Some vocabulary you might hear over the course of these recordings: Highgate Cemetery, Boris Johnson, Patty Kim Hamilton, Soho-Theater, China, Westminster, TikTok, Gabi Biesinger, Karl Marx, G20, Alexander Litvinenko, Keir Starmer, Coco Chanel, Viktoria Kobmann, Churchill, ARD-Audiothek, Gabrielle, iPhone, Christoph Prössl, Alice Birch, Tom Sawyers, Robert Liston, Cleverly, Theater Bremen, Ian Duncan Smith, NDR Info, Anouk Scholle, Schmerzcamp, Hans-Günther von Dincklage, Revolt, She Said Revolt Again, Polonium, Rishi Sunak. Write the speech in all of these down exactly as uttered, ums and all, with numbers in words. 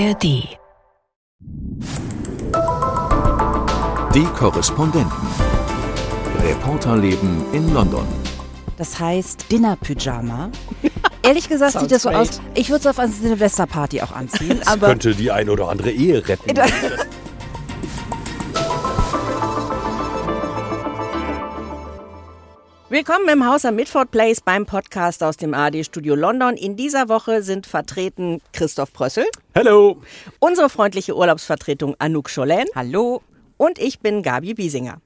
A R D. Die Korrespondenten. Reporterleben in London. Das heißt Dinner-Pyjama. Ehrlich gesagt sieht das so great. aus. Ich würde es auf eine Silvesterparty auch anziehen. Das aber könnte die ein oder andere Ehe retten. Willkommen im Haus am Midford Place beim Podcast aus dem A R D-Studio London. In dieser Woche sind vertreten Christoph Prössl. Hallo. Unsere freundliche Urlaubsvertretung Anouk Scholle. Hallo. Und ich bin Gabi Biesinger.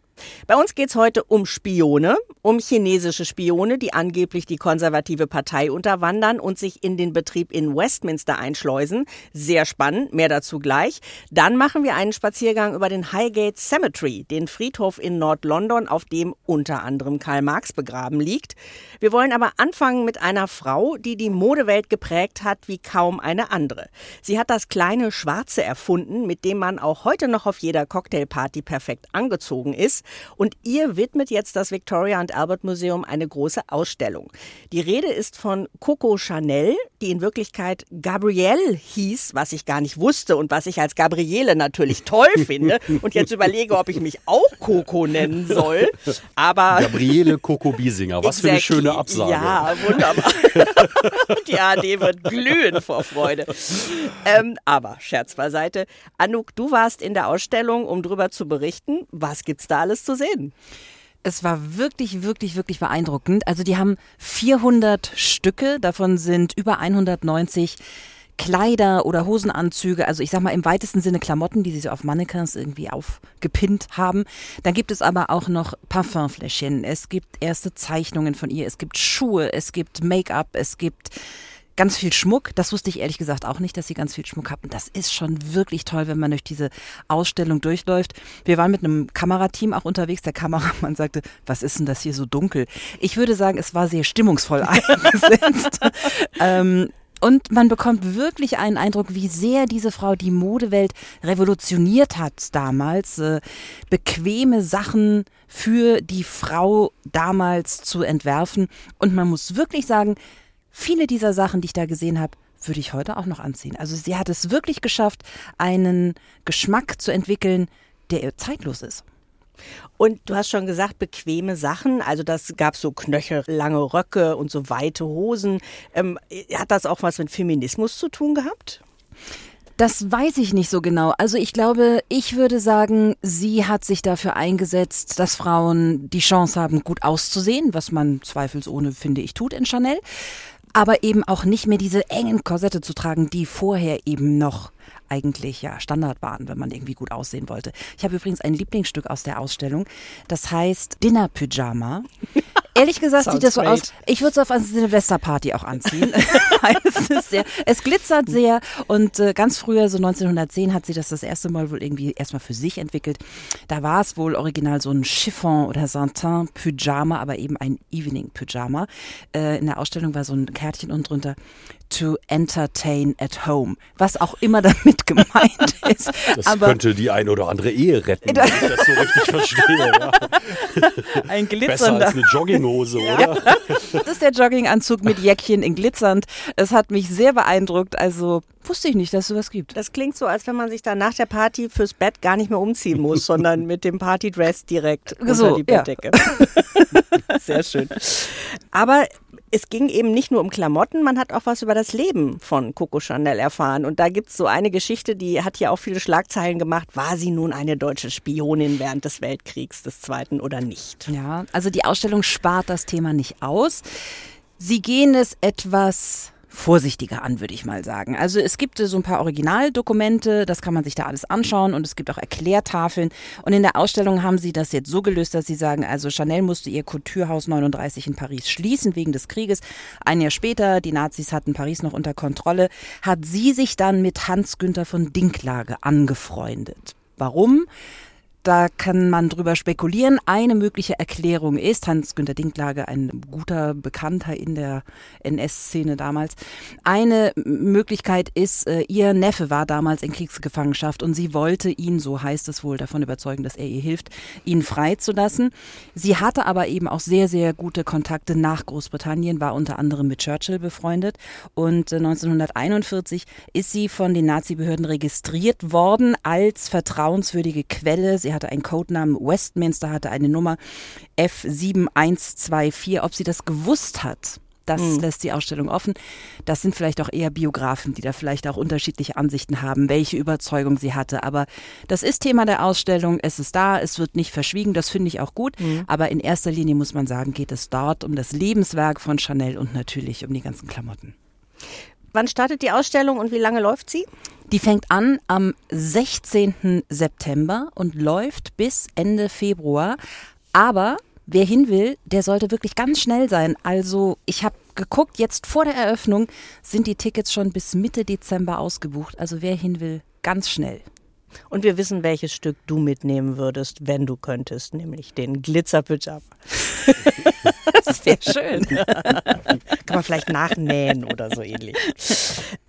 Bei uns geht es heute um Spione, um chinesische Spione, die angeblich die konservative Partei unterwandern und sich in den Betrieb in Westminster einschleusen. Sehr spannend, mehr dazu gleich. Dann machen wir einen Spaziergang über den Highgate Cemetery, den Friedhof in Nord-London, auf dem unter anderem Karl Marx begraben liegt. Wir wollen aber anfangen mit einer Frau, die die Modewelt geprägt hat wie kaum eine andere. Sie hat das kleine Schwarze erfunden, mit dem man auch heute noch auf jeder Cocktailparty perfekt angezogen ist. Und ihr widmet jetzt das Victoria and Albert Museum eine große Ausstellung. Die Rede ist von Coco Chanel, die in Wirklichkeit Gabrielle hieß, was ich gar nicht wusste und was ich als Gabriele natürlich toll finde. Und jetzt überlege, ob ich mich auch Coco nennen soll. Aber Gabriele Coco Biesinger, was exactly. für eine schöne Absage. Ja, wunderbar. Die A R D wird glühen vor Freude. Ähm, aber Scherz beiseite. Anouk, du warst in der Ausstellung, um drüber zu berichten. Was gibt's da alles zu sehen? Es war wirklich, wirklich, wirklich beeindruckend. Also die haben vierhundert Stücke, davon sind über hundertneunzig Kleider oder Hosenanzüge, also ich sag mal im weitesten Sinne Klamotten, die sie so auf Mannequins irgendwie aufgepinnt haben. Dann gibt es aber auch noch Parfümfläschchen, es gibt erste Zeichnungen von ihr, es gibt Schuhe, es gibt Make-up, es gibt ganz viel Schmuck, das wusste ich ehrlich gesagt auch nicht, dass sie ganz viel Schmuck hatten. Das ist schon wirklich toll, wenn man durch diese Ausstellung durchläuft. Wir waren mit einem Kamerateam auch unterwegs. Der Kameramann sagte, was ist denn das hier so dunkel? Ich würde sagen, es war sehr stimmungsvoll eingesetzt. ähm, Und man bekommt wirklich einen Eindruck, wie sehr diese Frau die Modewelt revolutioniert hat damals, äh, bequeme Sachen für die Frau damals zu entwerfen. Und man muss wirklich sagen, viele dieser Sachen, die ich da gesehen habe, würde ich heute auch noch anziehen. Also sie hat es wirklich geschafft, einen Geschmack zu entwickeln, der zeitlos ist. Und du hast schon gesagt, bequeme Sachen, also das gab so knöchellange Röcke und so weite Hosen. Ähm, hat das auch was mit Feminismus zu tun gehabt? Das weiß ich nicht so genau. Also ich glaube, ich würde sagen, sie hat sich dafür eingesetzt, dass Frauen die Chance haben, gut auszusehen, was man zweifelsohne, finde ich, tut in Chanel. Aber eben auch nicht mehr diese engen Korsette zu tragen, die vorher eben noch eigentlich ja Standard waren, wenn man irgendwie gut aussehen wollte. Ich habe übrigens ein Lieblingsstück aus der Ausstellung, das heißt Dinner-Pyjama. Ehrlich gesagt Sounds sieht das so great. aus, ich würde es auf eine Silvesterparty auch anziehen. es, ist sehr, es glitzert sehr und äh, ganz früher, so neunzehnhundertzehn, hat sie das das erste Mal wohl irgendwie erstmal für sich entwickelt. Da war es wohl original so ein Chiffon oder Satin-Pyjama, aber eben ein Evening-Pyjama. Äh, in der Ausstellung war so ein Kärtchen unten drunter, to entertain at home, was auch immer damit gemeint ist. Das aber könnte die ein oder andere Ehe retten, wenn ich das so richtig verstehe. Ja. Ein glitzernder. Besser als eine Jogginghose, ja. Oder? Das ist der Jogginganzug mit Jäckchen in glitzernd. Es hat mich sehr beeindruckt, also wusste ich nicht, dass es sowas gibt. Das klingt so, als wenn man sich dann nach der Party fürs Bett gar nicht mehr umziehen muss, sondern mit dem Partydress direkt so, unter die Bettdecke. Ja. Sehr schön. Aber es ging eben nicht nur um Klamotten, man hat auch was über das Leben von Coco Chanel erfahren. Und da gibt es so eine Geschichte, die hat ja auch viele Schlagzeilen gemacht. War sie nun eine deutsche Spionin während des Weltkriegs des Zweiten oder nicht? Ja, also die Ausstellung spart das Thema nicht aus. Sie gehen es etwas vorsichtiger an, würde ich mal sagen. Also es gibt so ein paar Originaldokumente, das kann man sich da alles anschauen und es gibt auch Erklärtafeln. Und in der Ausstellung haben sie das jetzt so gelöst, dass sie sagen, also Chanel musste ihr Couturehaus neununddreißig in Paris schließen wegen des Krieges. Ein Jahr später, die Nazis hatten Paris noch unter Kontrolle, hat sie sich dann mit Hans-Günther von Dincklage angefreundet. Warum? Da kann man drüber spekulieren. Eine mögliche Erklärung ist, Hans-Günther Dincklage, ein guter Bekannter in der N S-Szene damals, eine Möglichkeit ist, ihr Neffe war damals in Kriegsgefangenschaft und sie wollte ihn, so heißt es wohl, davon überzeugen, dass er ihr hilft, ihn freizulassen. Sie hatte aber eben auch sehr, sehr gute Kontakte nach Großbritannien, war unter anderem mit Churchill befreundet und neunzehnhunderteinundvierzig ist sie von den Nazi-Behörden registriert worden als vertrauenswürdige Quelle. Sie hatte einen Codenamen, Westminster hatte eine Nummer F sieben eins zwei vier. Ob sie das gewusst hat, das mhm. lässt die Ausstellung offen. Das sind vielleicht auch eher Biografen, die da vielleicht auch unterschiedliche Ansichten haben, welche Überzeugung sie hatte. Aber das ist Thema der Ausstellung, es ist da, es wird nicht verschwiegen, das finde ich auch gut. Mhm. Aber in erster Linie muss man sagen, geht es dort um das Lebenswerk von Chanel und natürlich um die ganzen Klamotten. Wann startet die Ausstellung und wie lange läuft sie? Die fängt an am sechzehnten September und läuft bis Ende Februar. Aber wer hin will, der sollte wirklich ganz schnell sein. Also ich habe geguckt, jetzt vor der Eröffnung sind die Tickets schon bis Mitte Dezember ausgebucht. Also wer hin will, ganz schnell. Und wir wissen, welches Stück du mitnehmen würdest, wenn du könntest, nämlich den Glitzer-Pyjama. Das wäre schön. Kann man vielleicht nachnähen oder so ähnlich.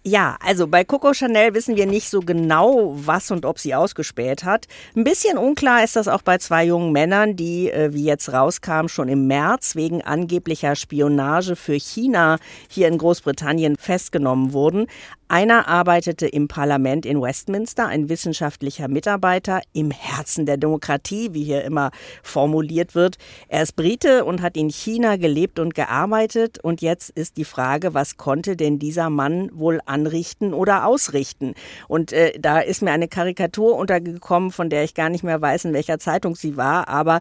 Ja, also bei Coco Chanel wissen wir nicht so genau, was und ob sie ausgespäht hat. Ein bisschen unklar ist das auch bei zwei jungen Männern, die, wie jetzt rauskam, schon im März wegen angeblicher Spionage für China hier in Großbritannien festgenommen wurden. Einer arbeitete im Parlament in Westminster, ein wissenschaftlicher Mitarbeiter im Herzen der Demokratie, wie hier immer formuliert wird. Er ist Brite und hat in China gelebt und gearbeitet. Und jetzt ist die Frage, was konnte denn dieser Mann wohl anrichten oder ausrichten? Und äh, da ist mir eine Karikatur untergekommen, von der ich gar nicht mehr weiß, in welcher Zeitung sie war, aber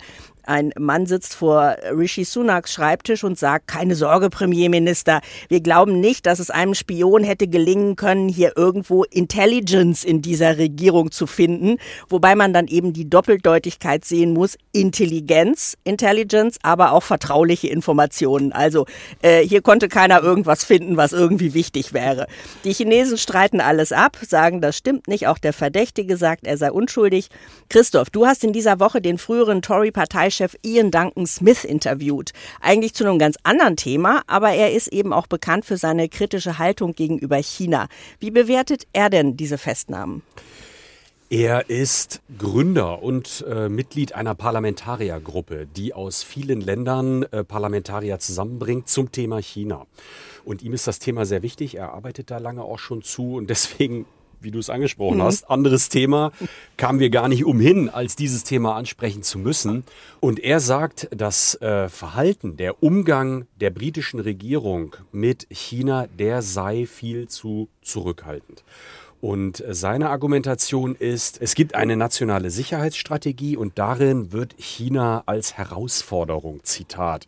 ein Mann sitzt vor Rishi Sunaks Schreibtisch und sagt, keine Sorge, Premierminister, wir glauben nicht, dass es einem Spion hätte gelingen können, hier irgendwo Intelligence in dieser Regierung zu finden. Wobei man dann eben die Doppeldeutigkeit sehen muss, Intelligenz, Intelligence, aber auch vertrauliche Informationen. Also äh, hier konnte keiner irgendwas finden, was irgendwie wichtig wäre. Die Chinesen streiten alles ab, sagen, das stimmt nicht. Auch der Verdächtige sagt, er sei unschuldig. Christoph, du hast in dieser Woche den früheren Tory-Parteichef Chef Ian Duncan Smith interviewt. Eigentlich zu einem ganz anderen Thema, aber er ist eben auch bekannt für seine kritische Haltung gegenüber China. Wie bewertet er denn diese Festnahmen? Er ist Gründer und äh, Mitglied einer Parlamentariergruppe, die aus vielen Ländern äh, Parlamentarier zusammenbringt zum Thema China. Und ihm ist das Thema sehr wichtig. Er arbeitet da lange auch schon zu und deswegen, wie du es angesprochen mhm. hast, anderes Thema, kamen wir gar nicht umhin, als dieses Thema ansprechen zu müssen. Und er sagt, das äh, Verhalten, der Umgang der britischen Regierung mit China, der sei viel zu zurückhaltend. Und seine Argumentation ist, es gibt eine nationale Sicherheitsstrategie und darin wird China als Herausforderung, Zitat,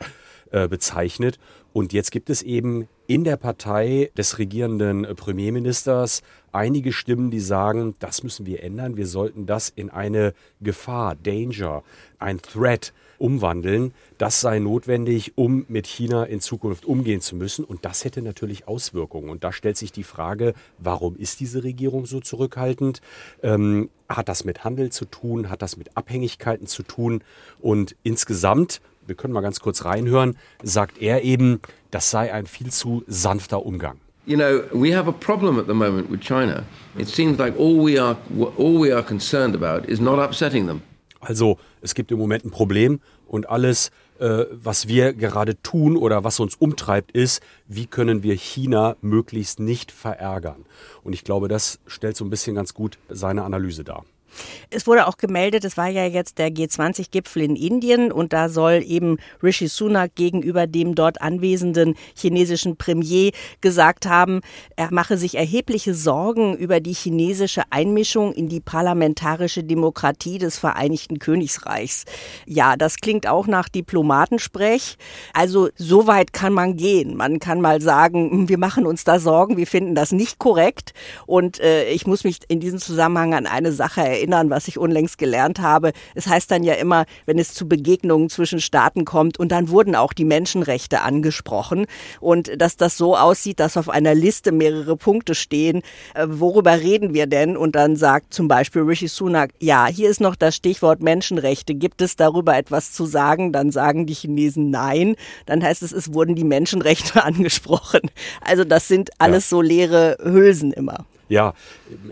äh, bezeichnet. Und jetzt gibt es eben in der Partei des regierenden Premierministers einige Stimmen, die sagen, das müssen wir ändern, wir sollten das in eine Gefahr, Danger, ein Threat umwandeln. Das sei notwendig, um mit China in Zukunft umgehen zu müssen. Und das hätte natürlich Auswirkungen. Und da stellt sich die Frage, warum ist diese Regierung so zurückhaltend? Ähm, hat das mit Handel zu tun? Hat das mit Abhängigkeiten zu tun? Und insgesamt, wir können mal ganz kurz reinhören, sagt er eben, das sei ein viel zu sanfter Umgang. You know, we have a problem at the moment with China. It seems like all we are, all we are concerned about is not upsetting them. Also, es gibt im Moment ein Problem und alles, äh, was wir gerade tun oder was uns umtreibt, ist, wie können wir China möglichst nicht verärgern? Und ich glaube, das stellt so ein bisschen ganz gut seine Analyse dar. Es wurde auch gemeldet, es war ja jetzt der G zwanzig Gipfel in Indien und da soll eben Rishi Sunak gegenüber dem dort anwesenden chinesischen Premier gesagt haben, er mache sich erhebliche Sorgen über die chinesische Einmischung in die parlamentarische Demokratie des Vereinigten Königreichs. Ja, das klingt auch nach Diplomatensprech. Also so weit kann man gehen. Man kann mal sagen, wir machen uns da Sorgen, wir finden das nicht korrekt. Und äh, ich muss mich in diesem Zusammenhang an eine Sache erinnern, erinnern, was ich unlängst gelernt habe. Es heißt dann ja immer, wenn es zu Begegnungen zwischen Staaten kommt, und dann wurden auch die Menschenrechte angesprochen. Und dass das so aussieht, dass auf einer Liste mehrere Punkte stehen, äh, worüber reden wir denn? Und dann sagt zum Beispiel Rishi Sunak, ja, hier ist noch das Stichwort Menschenrechte. Gibt es darüber etwas zu sagen? Dann sagen die Chinesen nein. Dann heißt es, es wurden die Menschenrechte angesprochen. Also das sind alles so leere Hülsen immer. Ja,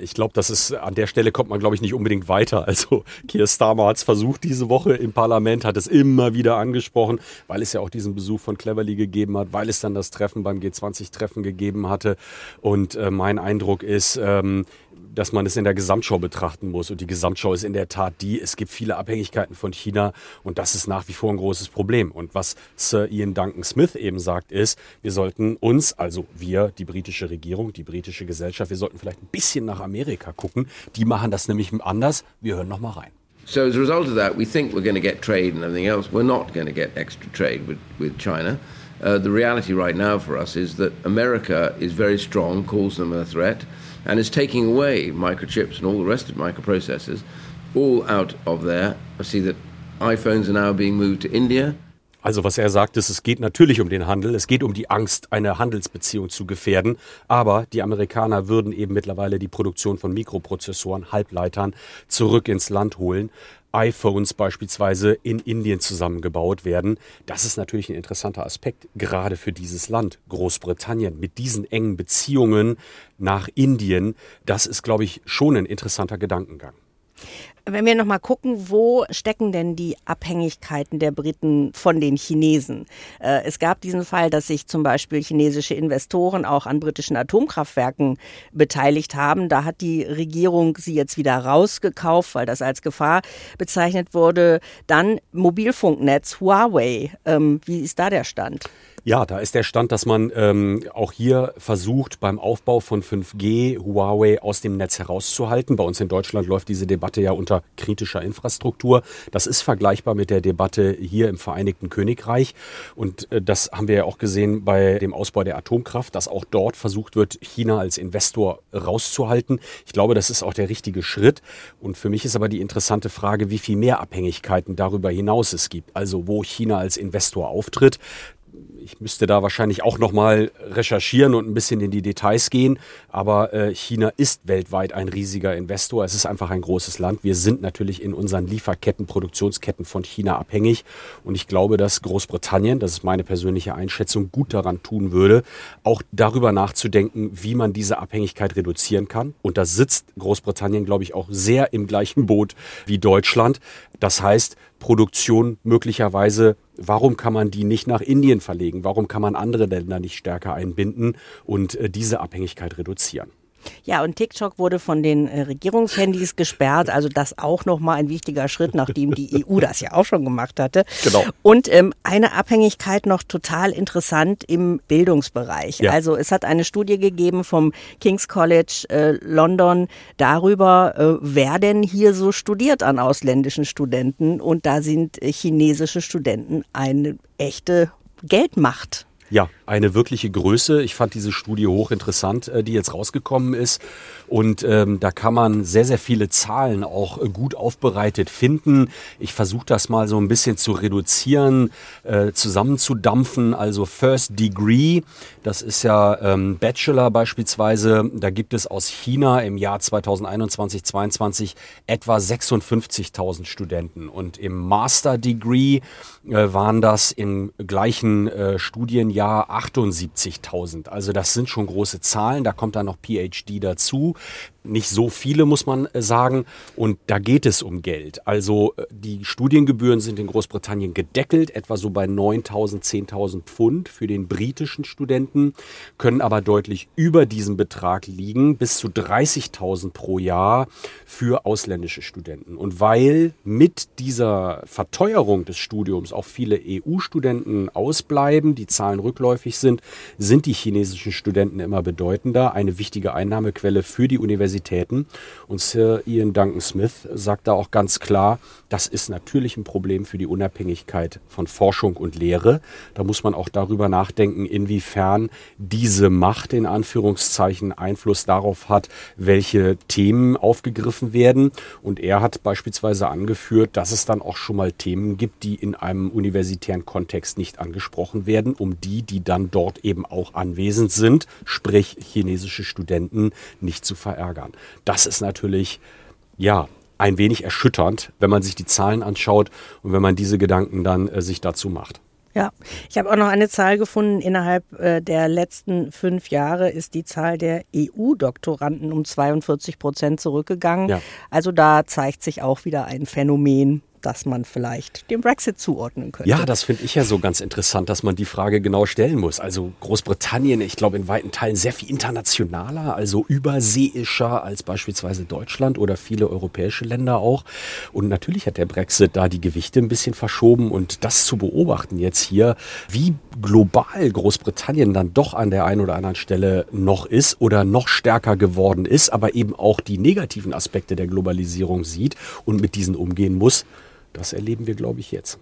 ich glaube, das ist, an der Stelle kommt man, glaube ich, nicht unbedingt weiter. Also Keir Starmer hat es versucht diese Woche im Parlament, hat es immer wieder angesprochen, weil es ja auch diesen Besuch von Cleverly gegeben hat, weil es dann das Treffen beim G zwanzig Treffen gegeben hatte. Und äh, mein Eindruck ist, ähm, dass man es in der Gesamtschau betrachten muss. Und die Gesamtschau ist in der Tat die, es gibt viele Abhängigkeiten von China und das ist nach wie vor ein großes Problem. Und was Sir Ian Duncan Smith eben sagt, ist, wir sollten uns, also wir, die britische Regierung, die britische Gesellschaft, wir sollten vielleicht ein bisschen nach Amerika gucken. Die machen das nämlich anders. Wir hören noch mal rein. So as a result of that, we think we're going to get trade and everything else. We're not going to get extra trade with, with China. Uh, the reality right now for us is that America is very strong, calls them a threat, and is taking away microchips and all the rest of microprocessors, all out of there. I see that iPhones are now being moved to India. Also was er sagt, ist, es geht natürlich um den Handel, es geht um die Angst, eine Handelsbeziehung zu gefährden, aber die Amerikaner würden eben mittlerweile die Produktion von Mikroprozessoren, Halbleitern zurück ins Land holen. iPhones beispielsweise in Indien zusammengebaut werden. Das ist natürlich ein interessanter Aspekt, gerade für dieses Land, Großbritannien, mit diesen engen Beziehungen nach Indien. Das ist, glaube ich, schon ein interessanter Gedankengang. Wenn wir nochmal gucken, wo stecken denn die Abhängigkeiten der Briten von den Chinesen? Es gab diesen Fall, dass sich zum Beispiel chinesische Investoren auch an britischen Atomkraftwerken beteiligt haben. Da hat die Regierung sie jetzt wieder rausgekauft, weil das als Gefahr bezeichnet wurde. Dann Mobilfunknetz Huawei. Wie ist da der Stand? Ja, da ist der Stand, dass man ähm, auch hier versucht, beim Aufbau von fünf G Huawei aus dem Netz herauszuhalten. Bei uns in Deutschland läuft diese Debatte ja unter kritischer Infrastruktur. Das ist vergleichbar mit der Debatte hier im Vereinigten Königreich. Und äh, das haben wir ja auch gesehen bei dem Ausbau der Atomkraft, dass auch dort versucht wird, China als Investor rauszuhalten. Ich glaube, das ist auch der richtige Schritt. Und für mich ist aber die interessante Frage, wie viel mehr Abhängigkeiten darüber hinaus es gibt. Also wo China als Investor auftritt. Ich müsste da wahrscheinlich auch nochmal recherchieren und ein bisschen in die Details gehen. Aber äh, China ist weltweit ein riesiger Investor. Es ist einfach ein großes Land. Wir sind natürlich in unseren Lieferketten, Produktionsketten von China abhängig. Und ich glaube, dass Großbritannien, das ist meine persönliche Einschätzung, gut daran tun würde, auch darüber nachzudenken, wie man diese Abhängigkeit reduzieren kann. Und da sitzt Großbritannien, glaube ich, auch sehr im gleichen Boot wie Deutschland. Das heißt, Produktion möglicherweise, warum kann man die nicht nach Indien verlegen? Warum kann man andere Länder nicht stärker einbinden und diese Abhängigkeit reduzieren? Ja, und TikTok wurde von den äh, Regierungshandys gesperrt, also das auch nochmal ein wichtiger Schritt, nachdem die E U das ja auch schon gemacht hatte. Genau. Und ähm, eine Abhängigkeit noch total interessant im Bildungsbereich. Ja. Also es hat eine Studie gegeben vom King's College äh, London darüber, äh, wer denn hier so studiert an ausländischen Studenten, und da sind äh, chinesische Studenten eine echte Geldmacht. Ja, eine wirkliche Größe. Ich fand diese Studie hochinteressant, die jetzt rausgekommen ist. Und ähm, da kann man sehr, sehr viele Zahlen auch gut aufbereitet finden. Ich versuche das mal so ein bisschen zu reduzieren, äh, zusammenzudampfen. Also First Degree, das ist ja ähm, Bachelor beispielsweise. Da gibt es aus China im Jahr zwanzig einundzwanzig, zwanzig zweiundzwanzig etwa sechsundfünfzigtausend Studenten. Und im Master Degree äh, waren das im gleichen äh, Studien ja achtundsiebzigtausend. Also das sind schon große Zahlen. Da kommt dann noch PhD dazu. Nicht so viele, muss man sagen. Und da geht es um Geld. Also die Studiengebühren sind in Großbritannien gedeckelt, etwa so bei neuntausend, zehntausend Pfund für den britischen Studenten, können aber deutlich über diesem Betrag liegen, bis zu dreißigtausend pro Jahr für ausländische Studenten. Und weil mit dieser Verteuerung des Studiums auch viele E U-Studenten ausbleiben, die Zahlen rückläufig sind, sind die chinesischen Studenten immer bedeutender. Eine wichtige Einnahmequelle für die Universität Universitäten. Und Sir Ian Duncan Smith sagt da auch ganz klar, das ist natürlich ein Problem für die Unabhängigkeit von Forschung und Lehre. Da muss man auch darüber nachdenken, inwiefern diese Macht in Anführungszeichen Einfluss darauf hat, welche Themen aufgegriffen werden. Und er hat beispielsweise angeführt, dass es dann auch schon mal Themen gibt, die in einem universitären Kontext nicht angesprochen werden, um die, die dann dort eben auch anwesend sind, sprich chinesische Studenten, nicht zu verärgern. Das ist natürlich, ja, ein wenig erschütternd, wenn man sich die Zahlen anschaut und wenn man diese Gedanken dann äh, sich dazu macht. Ja, ich habe auch noch eine Zahl gefunden. Innerhalb äh, der letzten fünf Jahre ist die Zahl der E U-Doktoranden um zweiundvierzig Prozent zurückgegangen. Ja. Also da zeigt sich auch wieder ein Phänomen, dass man vielleicht dem Brexit zuordnen könnte. Ja, das finde ich ja so ganz interessant, dass man die Frage genau stellen muss. Also Großbritannien, ich glaube in weiten Teilen sehr viel internationaler, also überseeischer als beispielsweise Deutschland oder viele europäische Länder auch. Und natürlich hat der Brexit da die Gewichte ein bisschen verschoben. Und das zu beobachten jetzt hier, wie global Großbritannien dann doch an der einen oder anderen Stelle noch ist oder noch stärker geworden ist, aber eben auch die negativen Aspekte der Globalisierung sieht und mit diesen umgehen muss, das erleben wir, glaube ich, jetzt.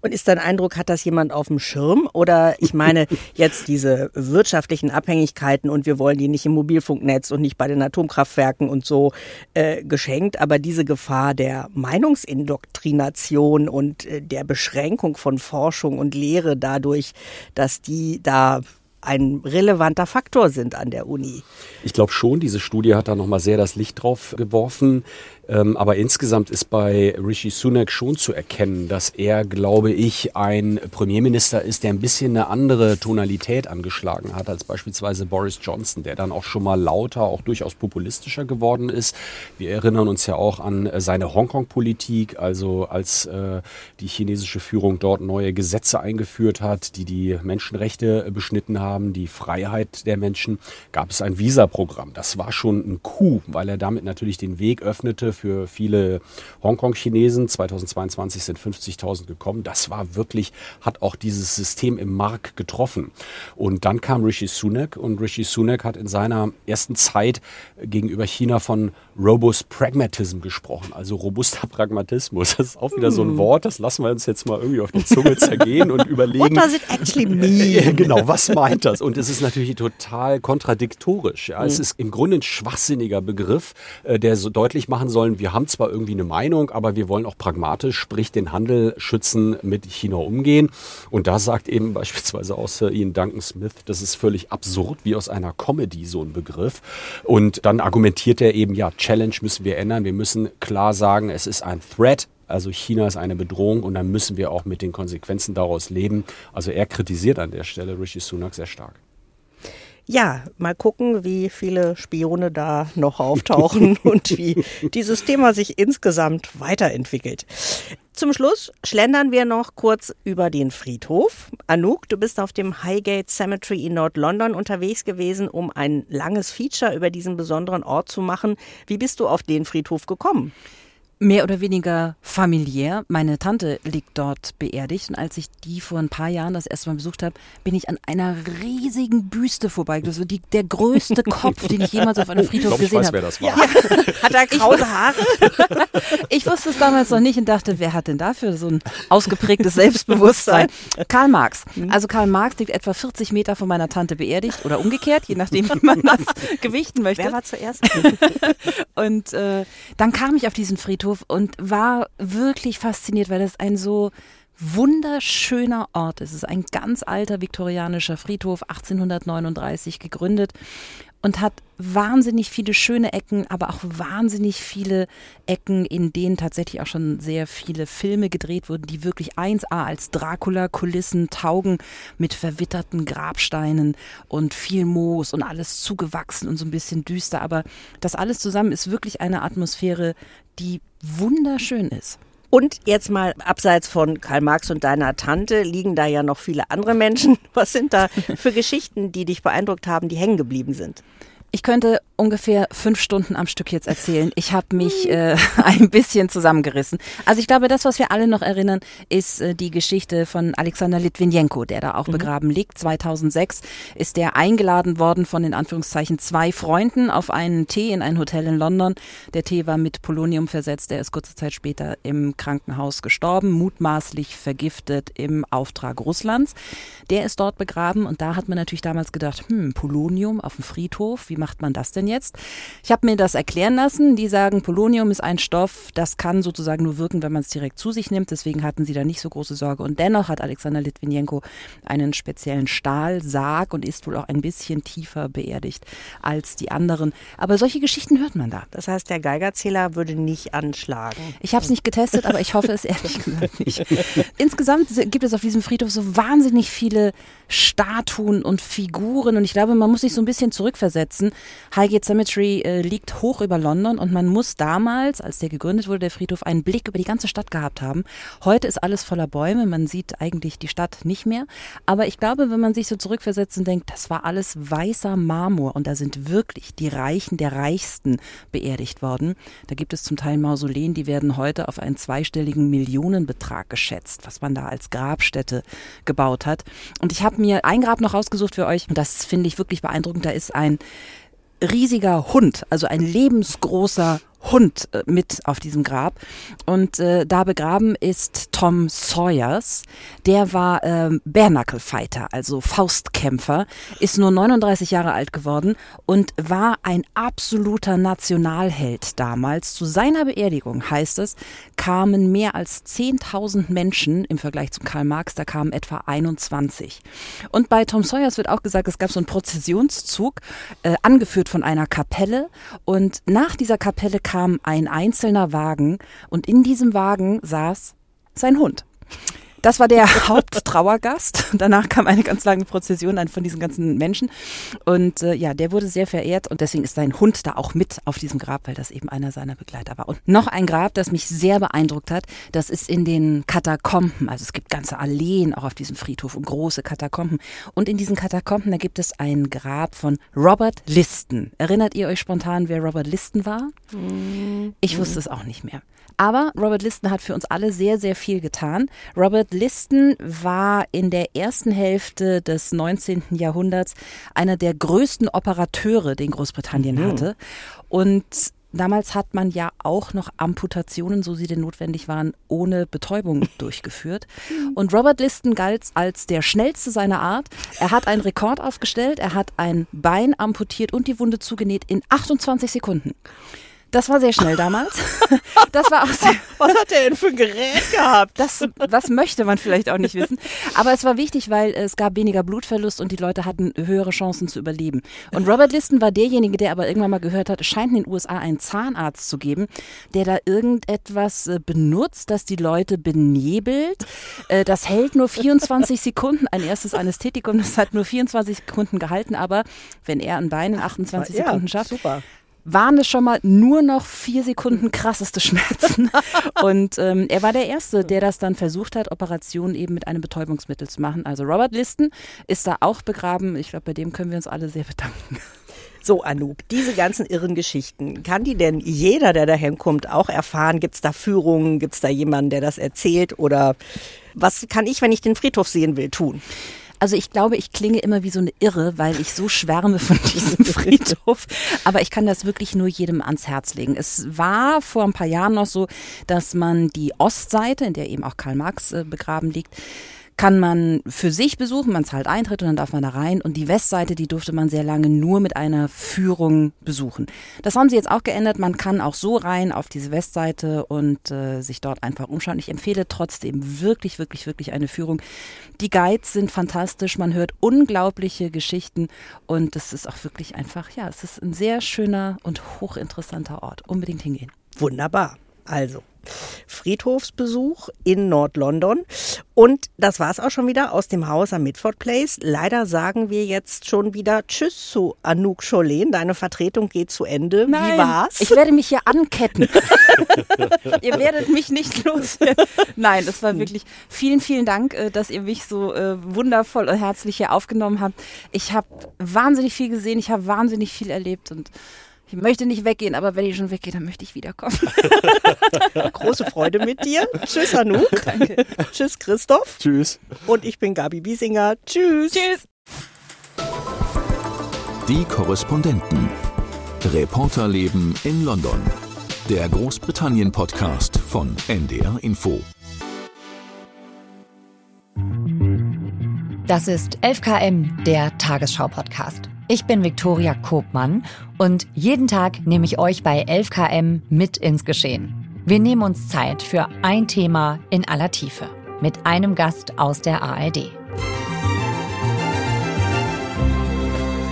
Und ist dein Eindruck, hat das jemand auf dem Schirm? Oder ich meine jetzt diese wirtschaftlichen Abhängigkeiten und wir wollen die nicht im Mobilfunknetz und nicht bei den Atomkraftwerken und so äh, geschenkt. Aber diese Gefahr der Meinungsindoktrination und äh, der Beschränkung von Forschung und Lehre dadurch, dass die da ein relevanter Faktor sind an der Uni. Ich glaube schon, diese Studie hat da nochmal sehr das Licht drauf geworfen. Ähm, aber insgesamt ist bei Rishi Sunak schon zu erkennen, dass er, glaube ich, ein Premierminister ist, der ein bisschen eine andere Tonalität angeschlagen hat als beispielsweise Boris Johnson, der dann auch schon mal lauter, auch durchaus populistischer geworden ist. Wir erinnern uns ja auch an seine Hongkong-Politik, also als äh, die chinesische Führung dort neue Gesetze eingeführt hat, die die Menschenrechte beschnitten haben. Die Freiheit der Menschen, gab es ein Visaprogramm. Das war schon ein Coup, weil er damit natürlich den Weg öffnete für viele Hongkong-Chinesen. zweitausendzweiundzwanzig sind fünfzigtausend gekommen. Das war wirklich, hat auch dieses System im Mark getroffen. Und dann kam Rishi Sunak und Rishi Sunak hat in seiner ersten Zeit gegenüber China von Robust Pragmatism gesprochen, also robuster Pragmatismus. Das ist auch wieder so ein Wort, das lassen wir uns jetzt mal irgendwie auf die Zunge zergehen und überlegen. What does it actually mean? Genau, was meint das. Und es ist natürlich total kontradiktorisch. Ja. Es ist im Grunde ein schwachsinniger Begriff, der so deutlich machen soll, wir haben zwar irgendwie eine Meinung, aber wir wollen auch pragmatisch, sprich den Handel schützen, mit China umgehen. Und da sagt eben beispielsweise auch Sir Ian Duncan Smith, das ist völlig absurd, wie aus einer Comedy so ein Begriff. Und dann argumentiert er eben, ja, Challenge müssen wir ändern. Wir müssen klar sagen, es ist ein Threat. Also China ist eine Bedrohung und dann müssen wir auch mit den Konsequenzen daraus leben. Also er kritisiert an der Stelle Rishi Sunak sehr stark. Ja, mal gucken, wie viele Spione da noch auftauchen und wie dieses Thema sich insgesamt weiterentwickelt. Zum Schluss schlendern wir noch kurz über den Friedhof. Anouk, du bist auf dem Highgate Cemetery in Nord-London unterwegs gewesen, um ein langes Feature über diesen besonderen Ort zu machen. Wie bist du auf den Friedhof gekommen? Mehr oder weniger familiär. Meine Tante liegt dort beerdigt und als ich die vor ein paar Jahren das erste Mal besucht habe, bin ich an einer riesigen Büste vorbeigekommen. Also die, der größte Kopf, den ich jemals auf einem Friedhof ich glaub, gesehen habe. Ich weiß, wer das war. Ja. Hat er krause Haare? Ich wusste es damals noch nicht und dachte, wer hat denn dafür so ein ausgeprägtes Selbstbewusstsein? Karl Marx. Also Karl Marx liegt etwa vierzig Meter von meiner Tante beerdigt oder umgekehrt, je nachdem, wie man das gewichten möchte. Wer war zuerst? Und äh, dann kam ich auf diesen Friedhof und war wirklich fasziniert, weil das ein so wunderschöner Ort ist. Es ist ein ganz alter viktorianischer Friedhof, achtzehnhundertneununddreißig gegründet und hat wahnsinnig viele schöne Ecken, aber auch wahnsinnig viele Ecken, in denen tatsächlich auch schon sehr viele Filme gedreht wurden, die wirklich eins a als Dracula-Kulissen taugen, mit verwitterten Grabsteinen und viel Moos und alles zugewachsen und so ein bisschen düster. Aber das alles zusammen ist wirklich eine Atmosphäre, die wunderschön ist. Und jetzt mal abseits von Karl Marx und deiner Tante liegen da ja noch viele andere Menschen. Was sind da für Geschichten, die dich beeindruckt haben, die hängen geblieben sind? Ich könnte ungefähr fünf Stunden am Stück jetzt erzählen. Ich habe mich äh, ein bisschen zusammengerissen. Also ich glaube, das, was wir alle noch erinnern, ist äh, die Geschichte von Alexander Litvinenko, der da auch mhm. begraben liegt. zweitausendsechs ist der eingeladen worden von in Anführungszeichen zwei Freunden auf einen Tee in ein Hotel in London. Der Tee war mit Polonium versetzt. Der ist kurze Zeit später im Krankenhaus gestorben, mutmaßlich vergiftet im Auftrag Russlands. Der ist dort begraben und da hat man natürlich damals gedacht, hm, Polonium auf dem Friedhof, wie macht man das denn jetzt? Ich habe mir das erklären lassen. Die sagen, Polonium ist ein Stoff, das kann sozusagen nur wirken, wenn man es direkt zu sich nimmt. Deswegen hatten sie da nicht so große Sorge. Und dennoch hat Alexander Litvinenko einen speziellen Stahlsarg und ist wohl auch ein bisschen tiefer beerdigt als die anderen. Aber solche Geschichten hört man da. Das heißt, der Geigerzähler würde nicht anschlagen. Ich habe es nicht getestet, aber ich hoffe es ehrlich gesagt nicht. Insgesamt gibt es auf diesem Friedhof so wahnsinnig viele Statuen und Figuren. Und ich glaube, man muss sich so ein bisschen zurückversetzen. Highgate Cemetery äh, liegt hoch über London und man muss damals, als der gegründet wurde, der Friedhof, einen Blick über die ganze Stadt gehabt haben. Heute ist alles voller Bäume, man sieht eigentlich die Stadt nicht mehr. Aber ich glaube, wenn man sich so zurückversetzt und denkt, das war alles weißer Marmor und da sind wirklich die Reichen der Reichsten beerdigt worden. Da gibt es zum Teil Mausoleen, die werden heute auf einen zweistelligen Millionenbetrag geschätzt, was man da als Grabstätte gebaut hat. Und ich habe mir ein Grab noch rausgesucht für euch und das finde ich wirklich beeindruckend. Da ist ein riesiger Hund, also ein lebensgroßer Hund mit auf diesem Grab und äh, da begraben ist Tom Sawyers, der war ähm, Bare-Knuckle-Fighter, also Faustkämpfer, ist nur neununddreißig Jahre alt geworden und war ein absoluter Nationalheld damals. Zu seiner Beerdigung, heißt es, kamen mehr als zehntausend Menschen im Vergleich zum Karl Marx, da kamen etwa einundzwanzig. Und bei Tom Sawyers wird auch gesagt, es gab so einen Prozessionszug, äh, angeführt von einer Kapelle und nach dieser Kapelle kam kam ein einzelner Wagen und in diesem Wagen saß sein Hund. Das war der Haupttrauergast. Danach kam eine ganz lange Prozession von diesen ganzen Menschen. Und äh, ja, der wurde sehr verehrt und deswegen ist sein Hund da auch mit auf diesem Grab, weil das eben einer seiner Begleiter war. Und noch ein Grab, das mich sehr beeindruckt hat, das ist in den Katakomben. Also es gibt ganze Alleen auch auf diesem Friedhof und große Katakomben. Und in diesen Katakomben, da gibt es ein Grab von Robert Liston. Erinnert ihr euch spontan, wer Robert Liston war? Mhm. Ich wusste es auch nicht mehr. Aber Robert Liston hat für uns alle sehr, sehr viel getan. Robert Liston war in der ersten Hälfte des neunzehnten Jahrhunderts einer der größten Operateure, den Großbritannien mhm. hatte. Und damals hat man ja auch noch Amputationen, so sie denn notwendig waren, ohne Betäubung durchgeführt. Und Robert Liston galt als der schnellste seiner Art. Er hat einen Rekord aufgestellt, er hat ein Bein amputiert und die Wunde zugenäht in achtundzwanzig Sekunden. Das war sehr schnell damals. Das war auch sehr was hat der denn für ein Gerät gehabt? Das, das möchte man vielleicht auch nicht wissen. Aber es war wichtig, weil es gab weniger Blutverlust und die Leute hatten höhere Chancen zu überleben. Und Robert Liston war derjenige, der aber irgendwann mal gehört hat, es scheint in den U S A einen Zahnarzt zu geben, der da irgendetwas benutzt, das die Leute benebelt. Das hält nur vierundzwanzig Sekunden. Ein erstes Anästhetikum, das hat nur vierundzwanzig Sekunden gehalten. Aber wenn er ein Bein in achtundzwanzig ja, Sekunden schafft, super. Waren es schon mal nur noch vier Sekunden krasseste Schmerzen. Und ähm, er war der Erste, der das dann versucht hat, Operationen eben mit einem Betäubungsmittel zu machen. Also Robert Liston ist da auch begraben. Ich glaube, bei dem können wir uns alle sehr bedanken. So, Anouk, diese ganzen irren Geschichten, kann die denn jeder, der da hinkommt, auch erfahren? Gibt es da Führungen? Gibt es da jemanden, der das erzählt? Oder was kann ich, wenn ich den Friedhof sehen will, tun? Also ich glaube, ich klinge immer wie so eine Irre, weil ich so schwärme von diesem Friedhof. Aber ich kann das wirklich nur jedem ans Herz legen. Es war vor ein paar Jahren noch so, dass man die Ostseite, in der eben auch Karl Marx begraben liegt, kann man für sich besuchen, man zahlt Eintritt und dann darf man da rein. Und die Westseite, die durfte man sehr lange nur mit einer Führung besuchen. Das haben sie jetzt auch geändert. Man kann auch so rein auf diese Westseite und äh, sich dort einfach umschauen. Ich empfehle trotzdem wirklich, wirklich, wirklich eine Führung. Die Guides sind fantastisch. Man hört unglaubliche Geschichten und es ist auch wirklich einfach, ja, es ist ein sehr schöner und hochinteressanter Ort. Unbedingt hingehen. Wunderbar. Also, Friedhofsbesuch in Nord-London. Und das war's auch schon wieder aus dem Haus am Midford Place. Leider sagen wir jetzt schon wieder Tschüss zu Anouk Scholle. Deine Vertretung geht zu Ende. Nein, wie war's? Ich werde mich hier anketten. Ihr werdet mich nicht los. Nein, das war wirklich... Vielen, vielen Dank, dass ihr mich so wundervoll und herzlich hier aufgenommen habt. Ich habe wahnsinnig viel gesehen. Ich habe wahnsinnig viel erlebt und ich möchte nicht weggehen, aber wenn ich schon weggehe, dann möchte ich wiederkommen. Große Freude mit dir. Tschüss, Anouk. Danke. Tschüss, Christoph. Tschüss. Und ich bin Gabi Biesinger. Tschüss. Tschüss. Die Korrespondenten. Reporterleben in London. Der Großbritannien-Podcast von N D R Info. Das ist elf K M, der Tagesschau-Podcast. Ich bin Viktoria Kobmann und jeden Tag nehme ich euch bei elf K M mit ins Geschehen. Wir nehmen uns Zeit für ein Thema in aller Tiefe mit einem Gast aus der A R D.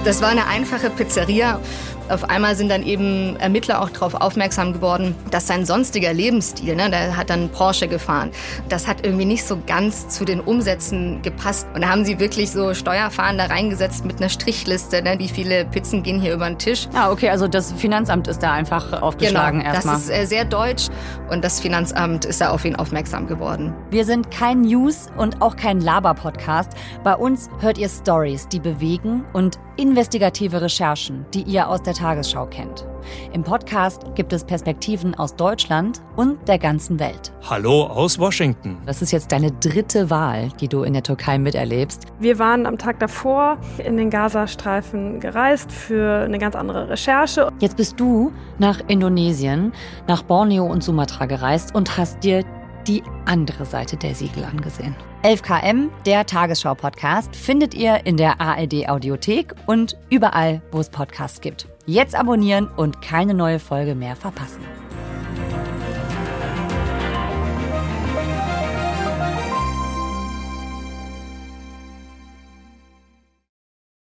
Das war eine einfache Pizzeria. Auf einmal sind dann eben Ermittler auch darauf aufmerksam geworden, dass sein sonstiger Lebensstil, ne, der hat dann Porsche gefahren, das hat irgendwie nicht so ganz zu den Umsätzen gepasst. Und da haben sie wirklich so Steuerfahnder reingesetzt mit einer Strichliste, ne, wie viele Pizzen gehen hier über den Tisch. Ah, okay, also das Finanzamt ist da einfach aufgeschlagen erstmal. Genau, erst das mal. Ist sehr deutsch und das Finanzamt ist da auf ihn aufmerksam geworden. Wir sind kein News- und auch kein Laber-Podcast. Bei uns hört ihr Stories, die bewegen und investigative Recherchen, die ihr aus der Tagesschau kennt. Im Podcast gibt es Perspektiven aus Deutschland und der ganzen Welt. Hallo aus Washington. Das ist jetzt deine dritte Wahl, die du in der Türkei miterlebst. Wir waren am Tag davor in den Gazastreifen gereist für eine ganz andere Recherche. Jetzt bist du nach Indonesien, nach Borneo und Sumatra gereist und hast dir die andere Seite der Siegel angesehen. elf K M, der Tagesschau-Podcast, findet ihr in der A R D-Audiothek und überall, wo es Podcasts gibt. Jetzt abonnieren und keine neue Folge mehr verpassen.